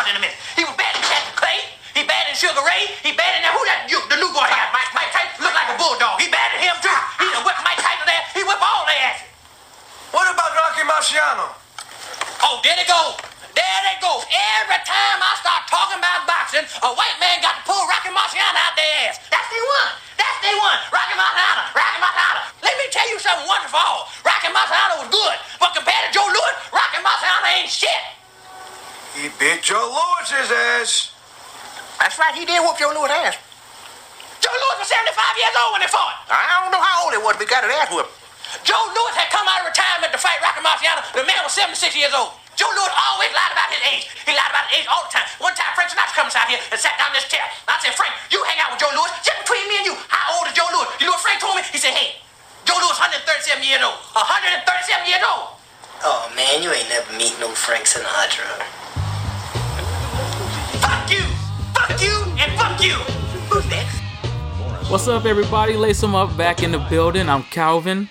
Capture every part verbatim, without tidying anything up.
on in a minute. He was bad in Captain Clay. He bad in Sugar Ray. He bad in that. Who that? You, the new boy had Mike, Mike Tyson looked like a bulldog. He bad in him too. He done whipped Mike Tyson there. He whipped all their asses. What about Rocky Marciano? Oh, there they go. There they go. Every time I start talking about boxing, a white man got to pull Rocky Marciano out their ass. That's the one. That's the one. Rocky Marciano. Rocky Marciano. Let me tell you something wonderful. Rocky Marciano was good, but compared to Joe Louis, Rocky Marciano ain't shit. He bit Joe Louis's ass. That's right, he did whoop Joe Louis' ass. Joe Louis was seventy-five years old when they fought. I don't know how old he was, but he got his ass whooped. Joe Louis had come out of retirement to fight Rocky Marciano. The man was seventy-six years old. Joe Louis always lied about his age. He lied about his age all the time. One time, Frank Sinatra comes out here and sat down in this chair. I said, Frank, you hang out with Joe Louis. Just between me and you, how old is Joe Louis? You know what Frank told me? He said, hey, Joe Louis one hundred thirty-seven years old. one hundred thirty-seven years old. Oh, man, you ain't never meet no Frank Sinatra. Fuck you. Fuck you and fuck you. Who's next? What's up, everybody? Lace them up back in the building. I'm Calvin.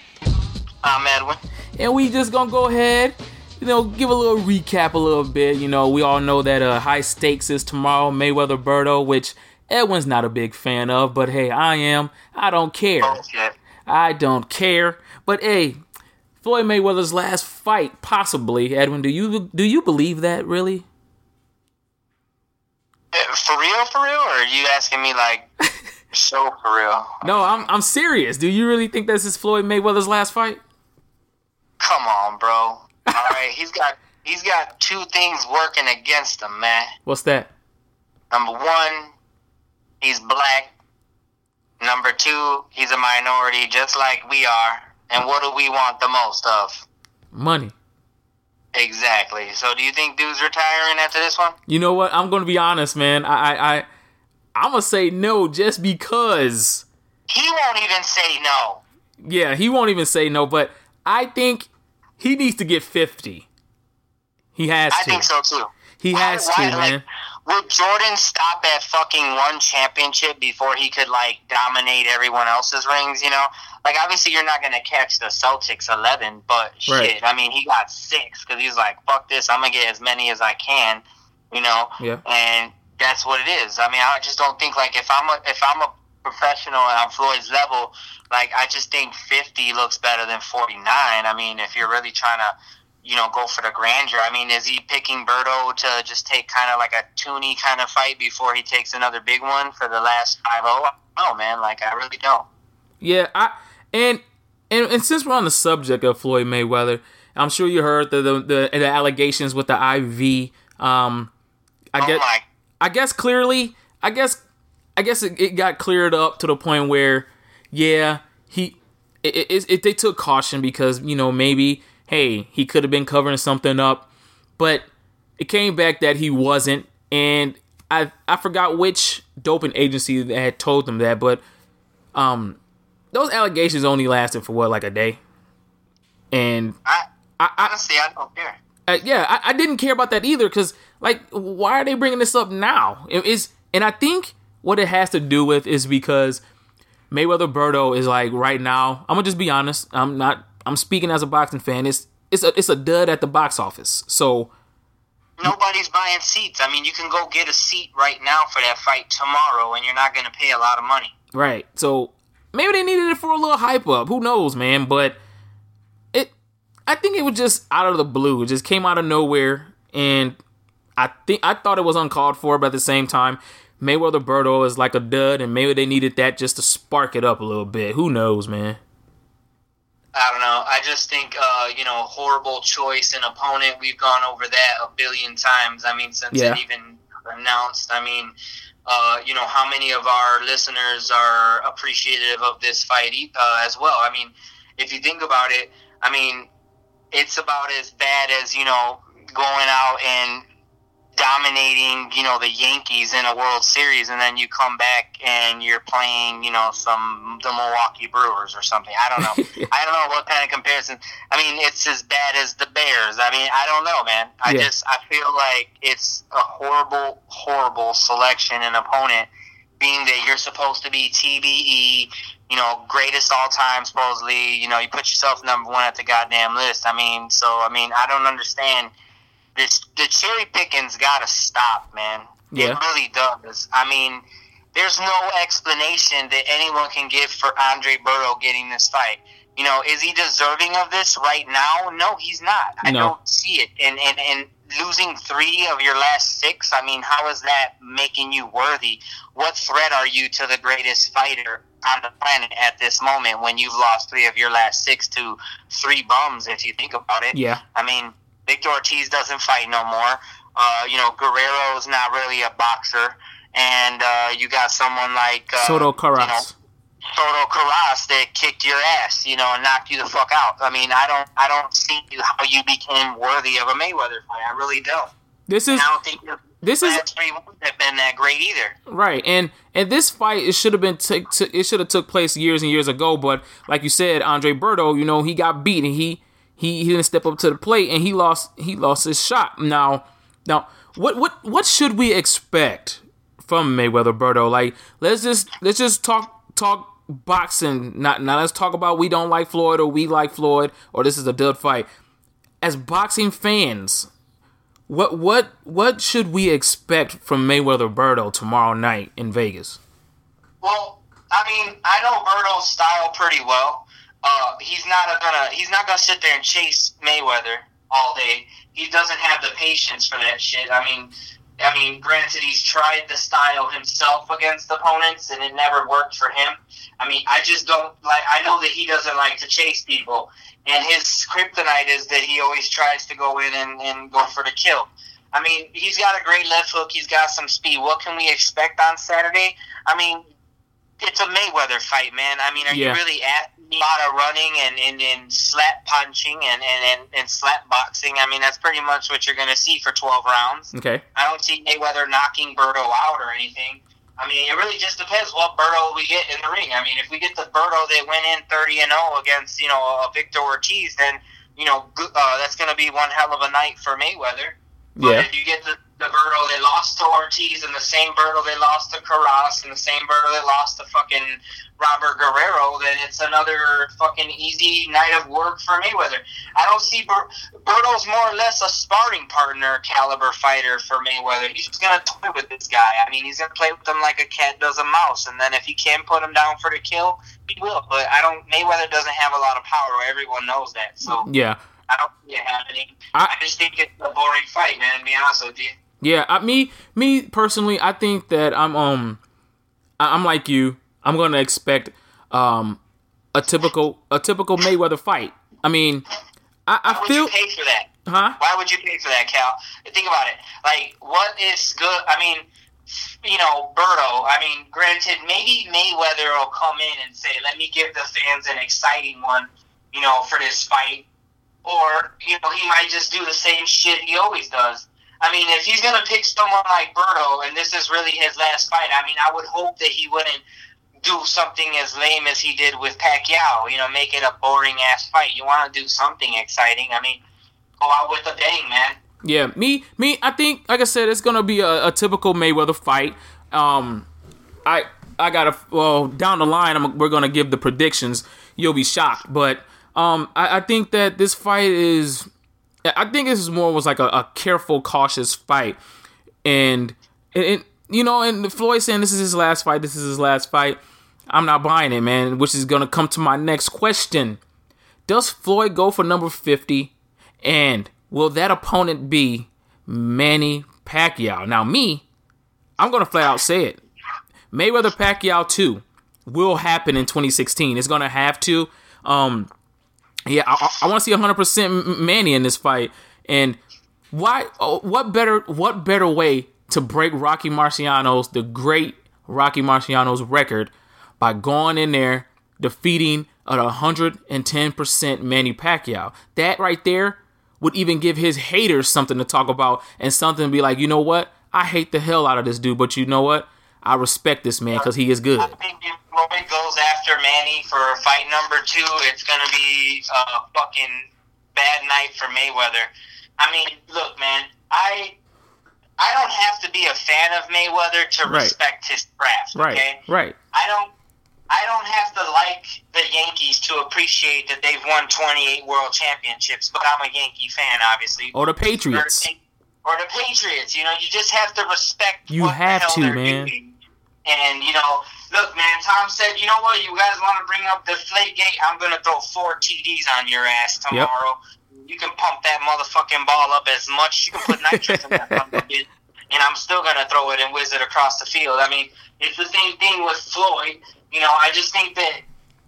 I'm Edwin. And we just gonna go ahead, you know, give a little recap a little bit. You know, we all know that uh, high stakes is tomorrow, Mayweather-Berto, which Edwin's not a big fan of, but hey, I am. I don't care. Oh, shit. I don't care. But hey, Floyd Mayweather's last fight, possibly. Edwin, do you do you believe that, really? For real, for real? Or are you asking me, like, so for real? No, I'm I'm serious. Do you really think this is Floyd Mayweather's last fight? Come on, bro. All right, he's got he's got two things working against him, man. What's that? Number one, he's black. Number two, he's a minority, just like we are. And what do we want the most of? Money. Exactly. So, do you think dude's retiring after this one? You know what? I'm gonna be honest, man. I, I, I I'm gonna say no, just because he won't even say no. Yeah, he won't even say no. But I think he needs to get fifty. He has I to. I think so, too. He why, has why, to, like, man. Would Jordan stop at fucking one championship before he could, like, dominate everyone else's rings, you know? Like, obviously you're not going to catch the Celtics eleven, but shit. Right. I mean, he got six because he's like, fuck this. I'm going to get as many as I can, you know? Yeah. And that's what it is. I mean, I just don't think, like, if I'm a, if I'm a professional and on Floyd's level, like, I just think fifty looks better than forty-nine. I mean, if you're really trying to, you know, go for the grandeur. I mean, is he picking Berto to just take kind of like a toony kind of fight before he takes another big one for the last five oh? No, man. Like, I really don't. Yeah, I and, and and since we're on the subject of Floyd Mayweather, I'm sure you heard the the, the, the allegations with the I V. Um, I oh guess my. I guess clearly, I guess I guess it, it got cleared up to the point where, yeah, he it, it, it they took caution because, you know, maybe, hey, he could have been covering something up, but it came back that he wasn't, and I I forgot which doping agency that had told them that, but um, those allegations only lasted for what, like a day, and I, I honestly I don't care. I, yeah, I, I didn't care about that either, because, like, why are they bringing this up now? It is, and I think what it has to do with is because Mayweather-Berto is, like, right now. I'm gonna just be honest. I'm not. I'm speaking as a boxing fan. It's it's a it's a dud at the box office. So nobody's buying seats. I mean, you can go get a seat right now for that fight tomorrow, and you're not going to pay a lot of money. Right. So maybe they needed it for a little hype up. Who knows, man? But it, I think it was just out of the blue. It just came out of nowhere, and I think I thought it was uncalled for. But at the same time, Mayweather-Berto is like a dud, and maybe they needed that just to spark it up a little bit. Who knows, man? I don't know. I just think, uh, you know, horrible choice in opponent. We've gone over that a billion times. I mean, since yeah. it even announced. I mean, uh, you know, how many of our listeners are appreciative of this fight uh, as well? I mean, if you think about it, I mean, it's about as bad as, you know, going out and dominating, you know, the Yankees in a World Series, and then you come back and you're playing, you know, some the Milwaukee Brewers or something. I don't know. I don't know what kind of comparison. I mean, it's as bad as the Bears. I mean, I don't know, man. I yeah. just I feel like it's a horrible, horrible selection and opponent, being that you're supposed to be T B E, you know, greatest all time, supposedly. You know, you put yourself number one at the goddamn list. I mean, so, I mean, I don't understand this the cherry picking's got to stop, man. Yeah. It really does. I mean, there's no explanation that anyone can give for Andre Berto getting this fight. You know, is he deserving of this right now? No, he's not. I no. don't see it. And, and and losing three of your last six, I mean, how is that making you worthy? What threat are you to the greatest fighter on the planet at this moment when you've lost three of your last six to three bums, if you think about it? Yeah. I mean, Victor Ortiz doesn't fight no more. Uh, you know, Guerrero's not really a boxer. And uh, you got someone like uh, Soto Carras. You know, Soto Carras that kicked your ass, you know, and knocked you the fuck out. I mean, I don't, I don't see how you became worthy of a Mayweather fight. I really don't. This is. And I don't think this is three wouldn't have been that great either. Right, and and this fight it should have been t- t- it should have took place years and years ago. But like you said, Andre Berto, you know, he got beat and he he he didn't step up to the plate and he lost he lost his shot. Now now what what what should we expect from Mayweather-Berto? Like let's just let's just talk talk boxing. Not now let's talk about we don't like Floyd or we like Floyd or this is a dud fight. As boxing fans. What what what should we expect from Mayweather-Berto tomorrow night in Vegas? Well, I mean, I know Berto's style pretty well. Uh, he's not gonna he's not gonna sit there and chase Mayweather all day. He doesn't have the patience for that shit. I mean, I mean, granted, he's tried the style himself against opponents, and it never worked for him. I mean, I just don't like. I know that he doesn't like to chase people. And his kryptonite is that he always tries to go in and, and go for the kill. I mean, he's got a great left hook. He's got some speed. What can we expect on Saturday? I mean, it's a Mayweather fight, man. I mean, are yeah. you really asking me a lot of running and, and, and slap punching and, and, and, and slap boxing? I mean, that's pretty much what you're going to see for twelve rounds. Okay. I don't see Mayweather knocking Berto out or anything. I mean, it really just depends what Berto we get in the ring. I mean, if we get the Berto that went in thirty and oh against, you know, a Victor Ortiz, then, you know, uh, that's going to be one hell of a night for Mayweather. But yeah. if you get the, the Berto that lost to Ortiz and the same Berto that lost to Carras and the same Berto that lost to fucking Robert Guerrero, then it's another fucking easy night of work for Mayweather. I don't see Ber- Berto's more or less a sparring partner caliber fighter for Mayweather. He's just going to toy with this guy. I mean, he's going to play with him like a cat does a mouse, and then if he can put him down for the kill, he will. But I don't. Mayweather doesn't have a lot of power. Everyone knows that. So yeah. I don't see it happening. I, I just think it's a boring fight, man, to be honest with you. Yeah, I, me me personally, I think that I'm um I, I'm like you. I'm going to expect um a typical a typical Mayweather fight. I mean, I, I Why feel would you pay for that? Huh? Why would you pay for that, Cal? Think about it. Like, what is good? I mean, you know, Berto, I mean, granted, maybe Mayweather will come in and say, "Let me give the fans an exciting one," you know, for this fight. Or, you know, he might just do the same shit he always does. I mean, if he's going to pick someone like Berto, and this is really his last fight, I mean, I would hope that he wouldn't do something as lame as he did with Pacquiao, you know, make it a boring-ass fight. You want to do something exciting. I mean, go out with a bang, man. Yeah, me, me. I think, like I said, it's going to be a, a typical Mayweather fight. Um, I I got to, well, down the line, I'm, we're going to give the predictions. You'll be shocked, but... Um, I, I think that this fight is, I think this is more was like a, a careful, cautious fight, and, and, and you know, and Floyd saying this is his last fight, this is his last fight, I'm not buying it, man, which is going to come to my next question. Does Floyd go for number fifty, and will that opponent be Manny Pacquiao? Now me, I'm going to flat out say it, Mayweather-Pacquiao two will happen in twenty sixteen, it's going to have to, um... Yeah, I, I want to see one hundred percent Manny in this fight. And why? What better? What better way to break Rocky Marciano's, the great Rocky Marciano's record, by going in there defeating at one hundred ten percent Manny Pacquiao? That right there would even give his haters something to talk about and something to be like, you know what? I hate the hell out of this dude, but you know what? I respect this man because he is good. I think if Floyd goes after Manny for fight number two, it's going to be a fucking bad night for Mayweather. I mean, look, man, I I don't have to be a fan of Mayweather to right. respect his craft. Okay? Right, right. I don't, I don't have to like the Yankees to appreciate that they've won twenty-eight World Championships, but I'm a Yankee fan, obviously. Or the Patriots. Or, or the Patriots. You know, you just have to respect you what have the hell to, they're man. Doing. And, you know, look, man, Tom said, you know what, you guys want to bring up the Flake Gate? I'm going to throw four T Ds on your ass tomorrow. Yep. You can pump that motherfucking ball up as much. You can put nitrous in that motherfucking, and I'm still going to throw it and whiz it across the field. I mean, it's the same thing with Floyd. You know, I just think that,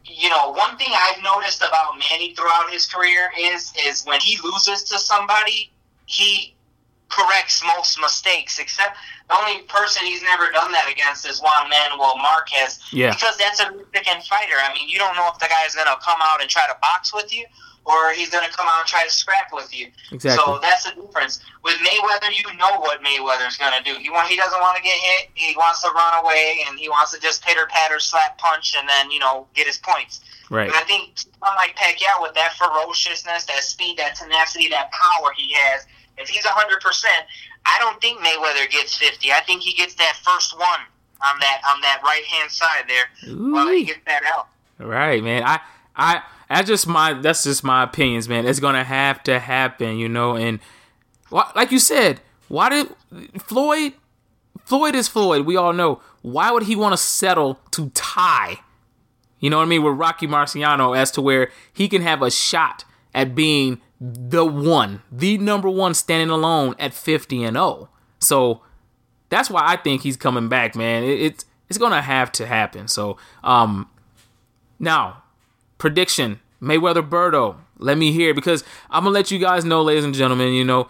you know, one thing I've noticed about Manny throughout his career is, is when he loses to somebody, he corrects most mistakes, except the only person he's never done that against is Juan Manuel Marquez. Yeah. Because that's a freaking fighter. I mean, you don't know if the guy's going to come out and try to box with you, or he's going to come out and try to scrap with you. Exactly. So that's the difference. With Mayweather, you know what Mayweather's going to do. He want, he doesn't want to get hit. He wants to run away, and he wants to just pitter-patter, slap, punch, and then, you know, get his points. Right. And I think someone like Pacquiao, with that ferociousness, that speed, that tenacity, that power he has, if he's one hundred percent, I don't think Mayweather gets fifty. I think he gets that first one on that on that right-hand side there. Ooh. While he gets that out. All right, man. I... I That's just my that's just my opinions, man. It's gonna have to happen, you know. And like you said, why did Floyd? Floyd is Floyd. We all know. Why would he want to settle to tie? You know what I mean, with Rocky Marciano, as to where he can have a shot at being the one, the number one, standing alone at fifty and zero. So that's why I think he's coming back, man. It, it's it's gonna have to happen. So um, now. Prediction, Mayweather-Berto. Let me hear, because I'm going to let you guys know, ladies and gentlemen, you know,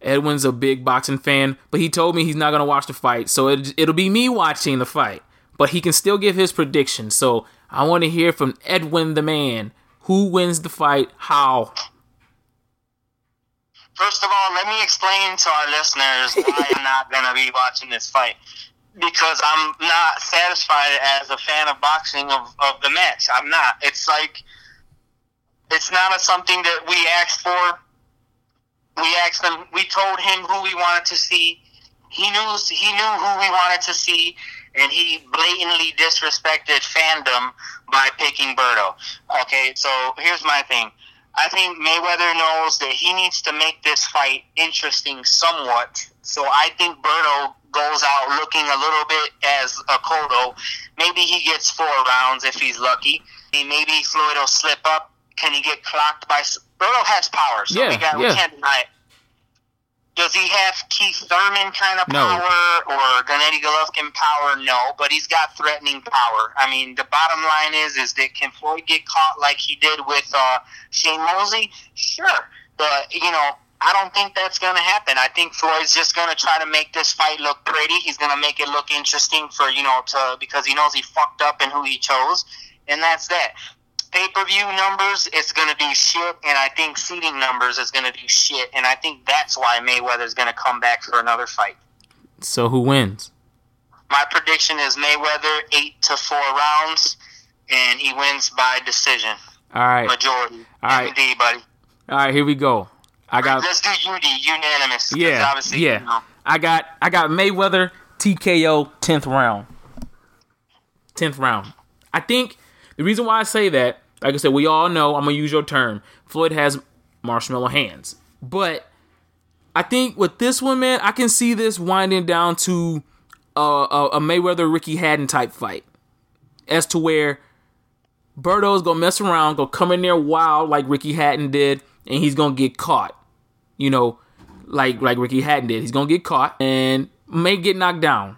Edwin's a big boxing fan, but he told me he's not going to watch the fight, so it, it'll be me watching the fight, but he can still give his prediction, so I want to hear from Edwin the man. Who wins the fight? How? First of all, let me explain to our listeners why I'm not going to be watching this fight. Because I'm not satisfied as a fan of boxing of, of the match. I'm not. It's like, it's not a, something that we asked for. We asked them, we told him who we wanted to see. He knew, he knew who we wanted to see, and he blatantly disrespected fandom by picking Berto. Okay, so here's my thing. I think Mayweather knows that he needs to make this fight interesting somewhat. So I think Berto goes out looking a little bit as a Cotto. Maybe he gets four rounds if he's lucky. Maybe Floyd will slip up. Can he get clocked by... Berto has power, so yeah, we, got, yeah. we can't deny it. Does he have Keith Thurman kind of power no. or Gennady Golovkin power? No, but he's got threatening power. I mean, the bottom line is, is that can Floyd get caught like he did with uh, Shane Mosley? Sure, but, you know... I don't think that's going to happen. I think Floyd's just going to try to make this fight look pretty. He's going to make it look interesting for, you know, to because he knows he fucked up in who he chose. And that's that. Pay-per-view numbers, it's going to do shit. And I think seating numbers is going to do shit. And I think that's why Mayweather's going to come back for another fight. So who wins? My prediction is Mayweather, eight to four rounds. And he wins by decision. All right. Majority. All right. M D, buddy. All right, here we go. I got, Let's do U D, unanimous. Yeah, obviously, yeah. You know. I got I got Mayweather, T K O, tenth round. tenth round. I think the reason why I say that, like I said, we all know, I'm going to use your term, Floyd has marshmallow hands. But I think with this one, man, I can see this winding down to a, a, a Mayweather-Ricky Hatton type fight. As to where Berto's going to mess around, going to come in there wild like Ricky Hatton did, and he's going to get caught. You know, like like Ricky Hatton did. He's going to get caught and may get knocked down.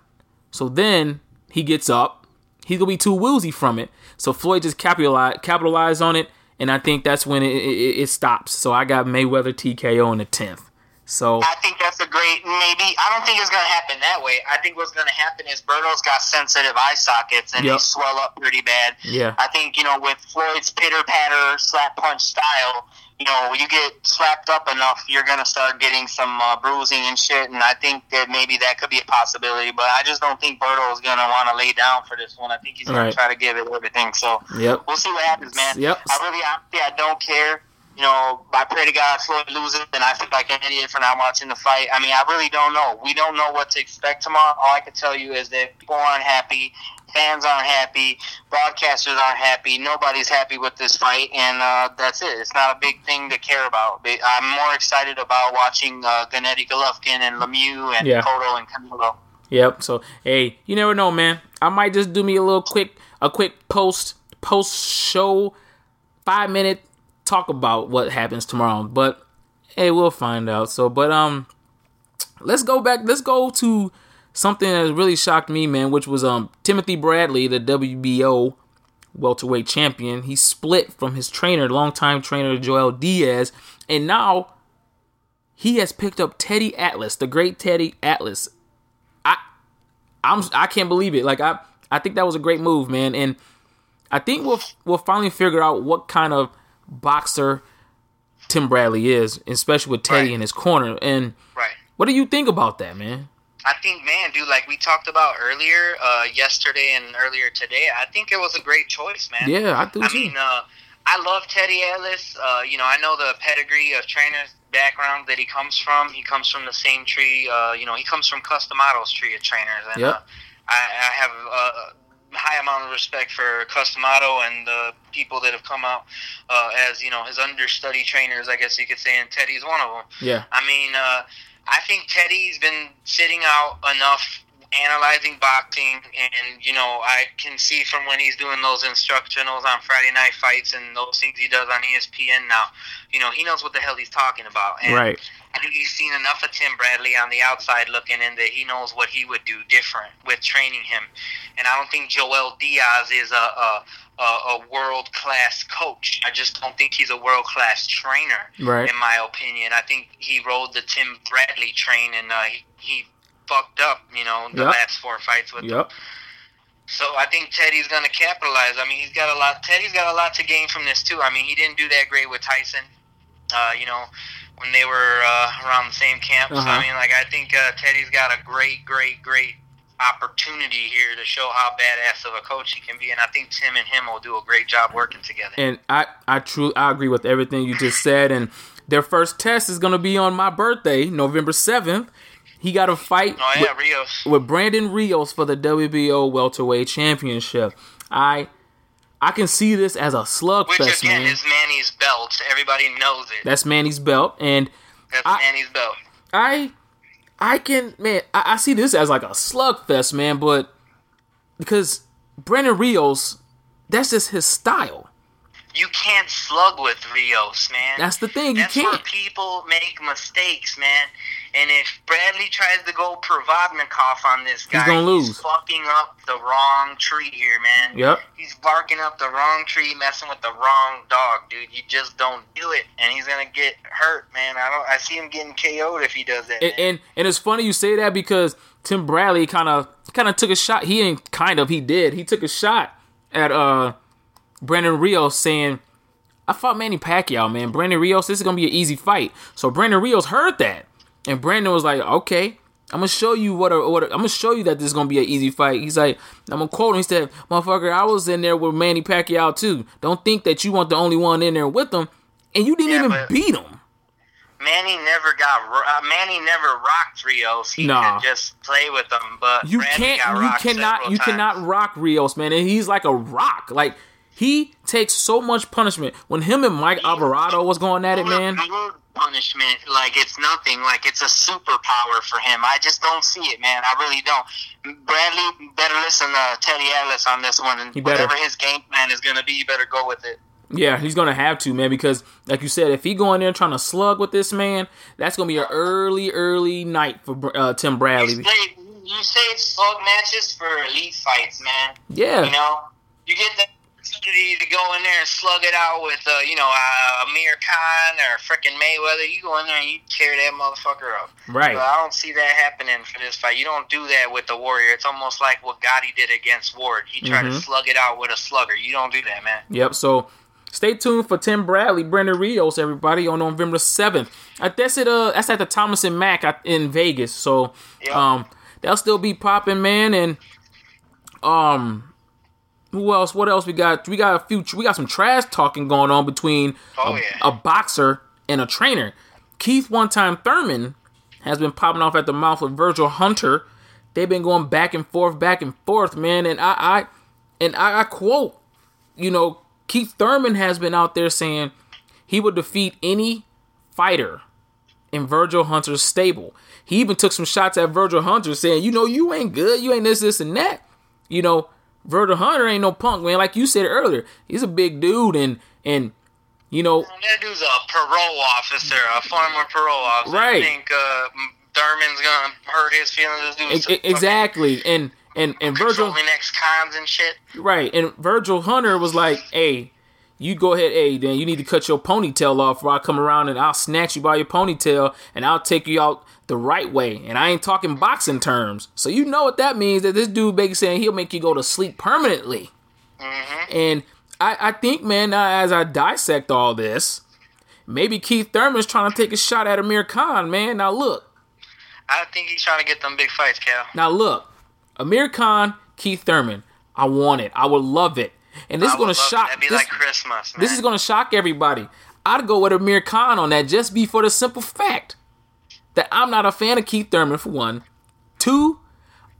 So then he gets up. He's going to be too woozy from it. So Floyd just capitalized capitalized on it, and I think that's when it, it, it stops. So I got Mayweather T K O in the tenth. So I think that's a great maybe. I don't think it's going to happen that way. I think what's going to happen is Berto's got sensitive eye sockets, and yep. they swell up pretty bad. Yeah. I think, you know, with Floyd's pitter-patter, slap-punch style, you know, you get slapped up enough, you're going to start getting some uh, bruising and shit, and I think that maybe that could be a possibility, but I just don't think Berto is going to want to lay down for this one. I think he's going right. to try to give it everything, so yep. we'll see what happens, man. Yep. I really, honestly, I don't care. you know, I pray to God Floyd loses, and I feel like an idiot for not watching the fight. I mean, I really don't know. We don't know what to expect tomorrow. All I can tell you is that people aren't happy, fans aren't happy, broadcasters aren't happy, nobody's happy with this fight, and uh, that's it. It's not a big thing to care about. I'm more excited about watching uh, Gennady Golovkin and Lemieux and yeah. Cotto and Canelo. Yep, so, hey, you never know, man. I might just do me a little quick, a quick post, post-show, five-minute talk about what happens tomorrow, but hey, we'll find out. So, but um, let's go back. Let's go to something that really shocked me, man, which was um Timothy Bradley, the W B O welterweight champion. He split from his trainer, longtime trainer Joel Diaz, and now he has picked up Teddy Atlas, the great Teddy Atlas. I, I'm I can't believe it. Like I, I think that was a great move, man, and I think we'll we'll finally figure out what kind of boxer Tim Bradley is, especially with Teddy right. in his corner. And right. what do you think about that, man? I think, man, dude, like we talked about earlier, uh, yesterday and earlier today, I think it was a great choice, man. Yeah, I do I too. I mean, uh, I love Teddy Atlas. Uh, you know, I know the pedigree of trainers, background that he comes from. He comes from the same tree. Uh, you know, he comes from Cus D'Amato's tree of trainers. And yep. uh, I, I have... Uh, high amount of respect for Cus D'Amato and the people that have come out uh, as, you know, his understudy trainers, I guess you could say, and Teddy's one of them. Yeah. I mean, uh, I think Teddy's been sitting out enough analyzing boxing, and, you know, I can see from when he's doing those instructionals on Friday night fights and those things he does on E S P N now, you know, he knows what the hell he's talking about. And right. I think he's seen enough of Tim Bradley on the outside looking in that he knows what he would do different with training him. And I don't think Joel Diaz is a, a, a world-class coach. I just don't think he's a world-class trainer, right. in my opinion. I think he rode the Tim Bradley train, and uh, he, he fucked up, you know, the yep. last four fights with yep. him. So I think Teddy's going to capitalize. I mean, he's got a lot. Teddy's got a lot to gain from this, too. I mean, he didn't do that great with Tyson, uh, you know, when they were uh, around the same camp. Uh-huh. So, I mean, like, I think uh, Teddy's got a great, great, great opportunity here to show how badass of a coach he can be, and I think Tim and him will do a great job working together. And I, I truly I agree with everything you just said, and their first test is going to be on my birthday, November seventh. He got a fight oh, yeah, with, Rios. with Brandon Rios for the W B O welterweight championship. I I can see this as a slugfest, man. Which, again, man. is Manny's belt. Everybody knows it. That's Manny's belt. And That's I, Manny's belt. I I can, man, I, I see this as like a slugfest, man, but because Brandon Rios, that's just his style. You can't slug with Rios, man. That's the thing. You That's can't. Where people make mistakes, man. And if Bradley tries to go Provodnikov on this guy, he's, gonna lose. he's fucking up the wrong tree here, man. Yep. He's barking up the wrong tree, messing with the wrong dog, dude. You just don't do it, and he's gonna get hurt, man. I don't. I see him getting K O'd if he does that. And and, and it's funny you say that because Tim Bradley kind of kind of took a shot. He ain't kind of. He did. He took a shot at uh. Brandon Rios saying, I fought Manny Pacquiao, man. Brandon Rios, this is going to be an easy fight. So Brandon Rios heard that. And Brandon was like, okay, I'm going to show you what, a, what a, I'm going to show you that this is going to be an easy fight. He's like, I'm going to quote him. He said, motherfucker, I was in there with Manny Pacquiao too. Don't think that you weren't the only one in there with him. And you didn't yeah, even beat him. Manny never got, uh, Manny never rocked Rios. He nah. could just play with him. But you Brandon can't, got rocked you cannot, you times. cannot rock Rios, man. And he's like a rock. Like, he takes so much punishment. When him and Mike Alvarado was going at it, man. Punishment, like it's nothing. Like it's a superpower for him. I just don't see it, man. I really don't. Bradley, better listen to Teddy Atlas on this one. And whatever his game plan is going to be, you better go with it. Yeah, he's going to have to, man. Because, like you said, if he go in there trying to slug with this man, that's going to be an early, early night for uh, Tim Bradley. You save, you save slug matches for elite fights, man. Yeah. You know? You get that opportunity to go in there and slug it out with, uh, you know, uh, Amir Khan or frickin' Mayweather. You go in there and you tear that motherfucker up. Right. But I don't see that happening for this fight. You don't do that with the Warrior. It's almost like what Gotti did against Ward. He tried mm-hmm. to slug it out with a slugger. You don't do that, man. Yep, so stay tuned for Tim Bradley, Brandon Rios, everybody, on November seventh. That's at, uh, that's at the Thomas and Mack in Vegas. So yep. um, they'll still be popping, man. And, um... Who else? What else we got? We got a few. We got some trash talking going on between oh, a, yeah. a boxer and a trainer. Keith One Time Thurman has been popping off at the mouth with Virgil Hunter. They've been going back and forth, back and forth, man. And I, I and I, I quote, you know, Keith Thurman has been out there saying he would defeat any fighter in Virgil Hunter's stable. He even took some shots at Virgil Hunter, saying, you know, you ain't good, you ain't this, this, and that. You know, Virgil Hunter ain't no punk, man. Like you said earlier, he's a big dude, and and you know, and that dude's a parole officer, a former parole officer. Right. I think uh, Thurman's gonna hurt his feelings. This dude's exactly, fucking, and and and Virgil ex-cons and shit. Right, and Virgil Hunter was like, hey. You go ahead, hey, then you need to cut your ponytail off or I'll come around and I'll snatch you by your ponytail and I'll take you out the right way. And I ain't talking boxing terms. So you know what that means, that this dude basically saying he'll make you go to sleep permanently. Mm-hmm. And I, I think, man, now as I dissect all this, maybe Keith Thurman's trying to take a shot at Amir Khan, man. Now look. I think he's trying to get them big fights, Cal. Now look, Amir Khan, Keith Thurman. I want it. I would love it. And this I is going to shock. That'd be this, like Christmas, man. This is going to shock everybody. I'd go with Amir Khan on that, just be for the simple fact that I'm not a fan of Keith Thurman, for one. Two,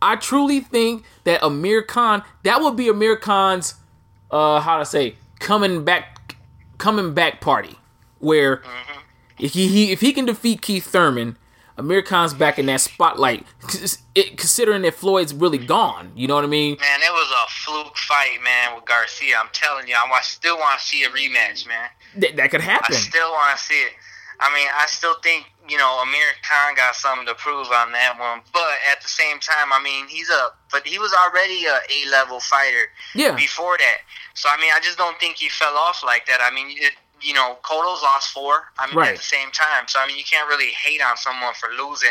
I truly think that Amir Khan, that would be Amir Khan's, uh, how to say, coming back, coming back party, where mm-hmm. if he, he if he can defeat Keith Thurman, Amir Khan's back in that spotlight, it, considering that Floyd's really gone. You know what I mean? Man, it was a fluke fight, man, with Garcia. I'm telling you, I still want to see a rematch, man. Th- that could happen. I still want to see it. I mean, I still think, you know, Amir Khan got something to prove on that one. But at the same time, I mean, he's a, but he was already a A-level fighter yeah. before that. So, I mean, I just don't think he fell off like that. I mean, it, you know, Cotto's lost four, I mean, right. at the same time. So, I mean, you can't really hate on someone for losing.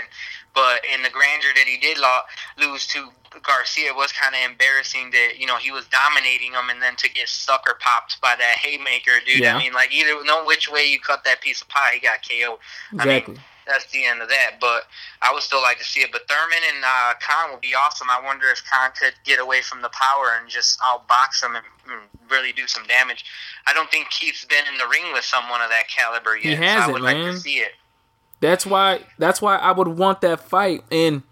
But in the grandeur that he did lo- lose to Garcia, it was kind of embarrassing that, you know, he was dominating him and then to get sucker popped by that haymaker, dude. Yeah. I mean, like, either no which way you cut that piece of pie, he got K O'd. Exactly. I mean, that's the end of that. But I would still like to see it. But Thurman and uh, Khan would be awesome. I wonder if Khan could get away from the power and just outbox him and, and really do some damage. I don't think Keith's been in the ring with someone of that caliber yet. He hasn't, so I would man. like to see it. That's why. That's why I would want that fight. And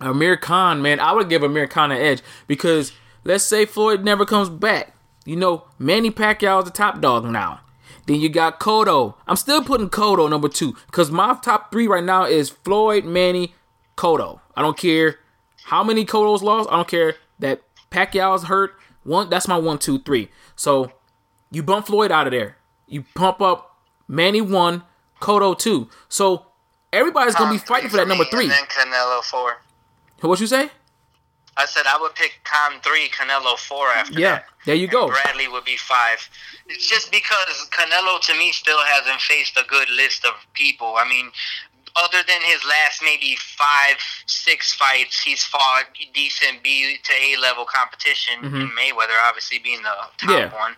Amir Khan, man, I would give Amir Khan an edge because let's say Floyd never comes back. You know, Manny Pacquiao is the top dog now. Then you got Cotto. I'm still putting Cotto number two because my top three right now is Floyd, Manny, Cotto. I don't care how many Cotto's lost. I don't care that Pacquiao's hurt. One, that's my one, two, three. So you bump Floyd out of there. You pump up Manny one, Cotto two. So everybody's gonna be fighting for that number three. And then Canelo four. What you say? I said I would pick Khan three, Canelo four after yeah, that. Yeah, there you and go. Bradley would be five. It's just because Canelo, to me, still hasn't faced a good list of people. I mean, other than his last maybe five, six fights, he's fought decent B to A-level competition, mm-hmm. and Mayweather obviously being the top yeah. one.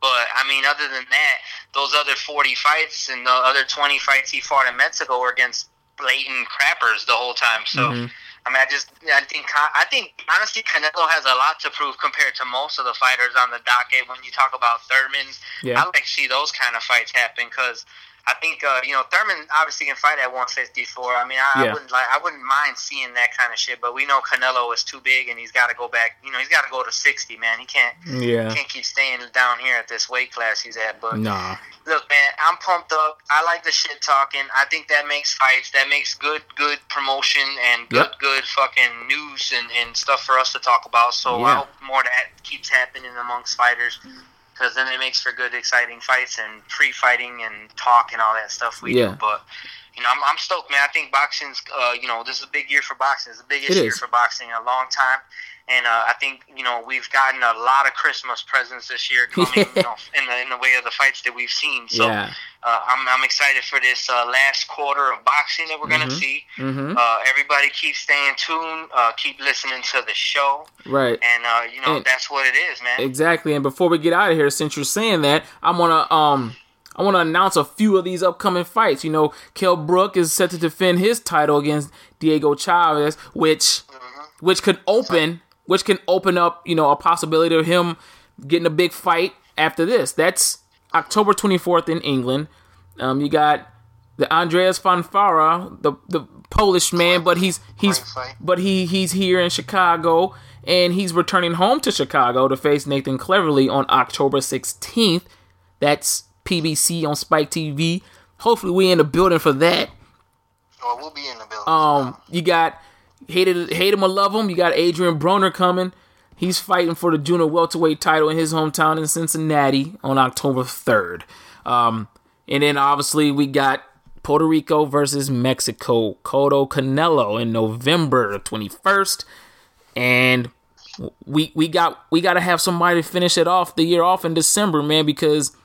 But, I mean, other than that, those other forty fights and the other twenty fights he fought in Mexico were against blatant crappers the whole time, so... Mm-hmm. I mean, I just, I think, I think, honestly, Canelo has a lot to prove compared to most of the fighters on the docket. When you talk about Thurman, yeah. I like to see those kind of fights happen because I think, uh, you know, Thurman obviously can fight at one fifty-four. I mean, I, yeah. I wouldn't like, I wouldn't mind seeing that kind of shit, but we know Canelo is too big and he's got to go back, you know, he's got to go to sixty, man. He can't, yeah. he can't keep staying down here at this weight class he's at, but. Nah. Look, man, I'm pumped up. I like the shit talking. I think that makes fights. That makes good, good promotion and good, yep. good fucking news and, and stuff for us to talk about. So yeah. I hope more of that keeps happening amongst fighters because then it makes for good, exciting fights and pre-fighting and talk and all that stuff we yeah. do. But, you know, I'm, I'm stoked, man. I think boxing's, uh, you know, this is a big year for boxing. It's the biggest it year for boxing in a long time. And uh, I think, you know, we've gotten a lot of Christmas presents this year coming you know, in, the, in the way of the fights that we've seen. So yeah. uh, I'm I'm excited for this uh, last quarter of boxing that we're mm-hmm. going to see. Mm-hmm. Uh, everybody keep staying tuned. Uh, keep listening to the show. Right. And, uh, you know, and that's what it is, man. Exactly. And before we get out of here, since you're saying that, I'm gonna, um, I want to announce a few of these upcoming fights. You know, Kell Brook is set to defend his title against Diego Chavez, which, mm-hmm. which could open... which can open up, you know, a possibility of him getting a big fight after this. That's October twenty-fourth in England. Um, you got the Andreas Fonfara, the the Polish man, but he's he's but he he's here in Chicago, and he's returning home to Chicago to face Nathan Cleverly on October sixteenth. That's P B C on Spike T V. Hopefully, we in the building for that. Or we'll be in the building. Um, you got hated hate him or love him. You got Adrian Broner coming. He's fighting for the junior welterweight title in his hometown in Cincinnati on October third. Um, and then obviously we got Puerto Rico versus Mexico, Cotto Canelo in November twenty-first. And we we got we got to have somebody finish it off the year off in December, man, because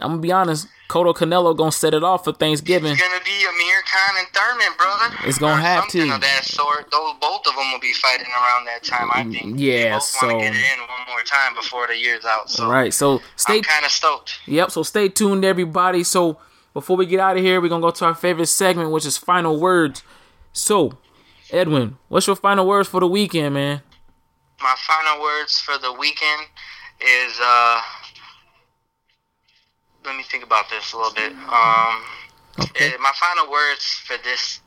I'm gonna be honest, Cotto Canelo gonna set it off for Thanksgiving. It's gonna be Amir Khan and Thurman, brother. It's gonna or have something to. Something of that sort. Those both of them will be fighting around that time, I think. Yeah, they both so want to get it in one more time before the year's out. So all right, so stay. I'm kind of stoked. Yep. So stay tuned, everybody. So before we get out of here, we're gonna go to our favorite segment, which is final words. So, Edwin, what's your final words for the weekend, man? My final words for the weekend is. Uh, Let me think about this a little bit. Um, okay. it, my final words for this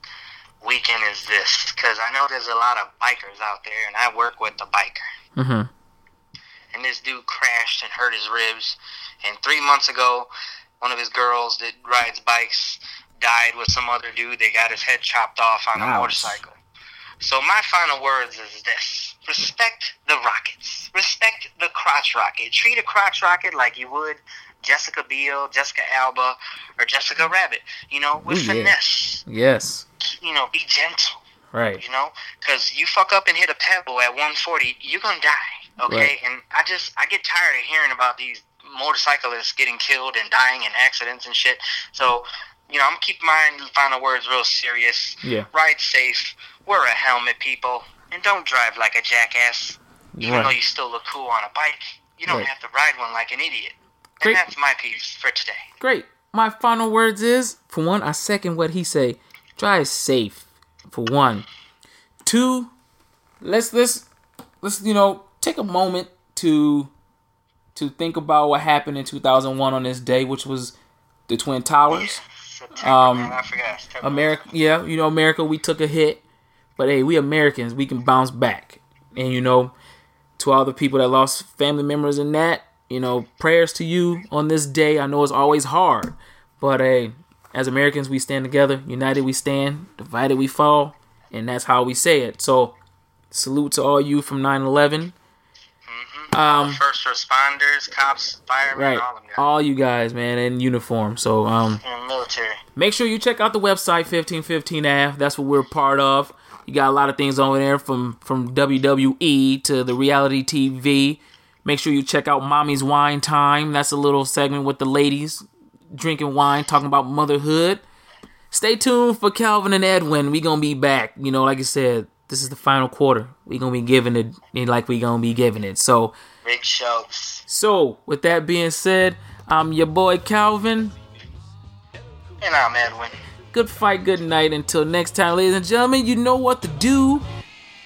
weekend is this, because I know there's a lot of bikers out there, and I work with a biker. Mm-hmm. And this dude crashed and hurt his ribs, and three months ago, one of his girls that rides bikes died with some other dude. They got his head chopped off on wow. a motorcycle. So my final words is this. Respect the Rockets. Respect the crotch rocket. Treat a crotch rocket like you would Jessica Biel, Jessica Alba, or Jessica Rabbit, you know, with Ooh, finesse. Yes. yes. You know, be gentle. Right. You know, because you fuck up and hit a pebble at one forty, you're going to die, okay? Right. And I just, I get tired of hearing about these motorcyclists getting killed and dying in accidents and shit. So, you know, I'm keeping my final words real serious. Yeah. Ride safe. Wear a helmet, people. And don't drive like a jackass. Even right. though you still look cool on a bike, you don't right. have to ride one like an idiot. Great. And that's my piece for today. Great. My final words is, for one, I second what he say. Drive safe, for one. Two, let's let's let's you know take a moment to to think about what happened in two thousand one on this day, which was the Twin Towers. Um, I forgot. America, yeah, you know, America, we took a hit, but hey, we Americans, we can bounce back. And you know, to all the people that lost family members in that. You know, prayers to you on this day. I know it's always hard, but hey, as Americans, we stand together. United we stand, divided we fall, and that's how we say it. So, salute to all you from nine eleven. Mm-hmm. Um, First responders, cops, firemen, right. all of you. All you guys, man, in uniform. So, um, and military. Make sure you check out the website, fifteen fifteen A F. That's what we're part of. You got a lot of things over there, from from W W E to the reality T V. Make sure you check out Mommy's Wine Time. That's a little segment with the ladies drinking wine, talking about motherhood. Stay tuned for Calvin and Edwin. We gonna be back. You know, like I said, this is the final quarter. We gonna be giving it like we gonna be giving it. So, big show. So, with that being said, I'm your boy Calvin, and I'm Edwin. Good fight, good night. Until next time, ladies and gentlemen, you know what to do.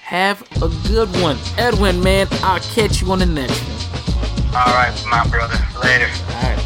Have a good one. Edwin, man, I'll catch you on the next one. All right, my brother. Later. All right.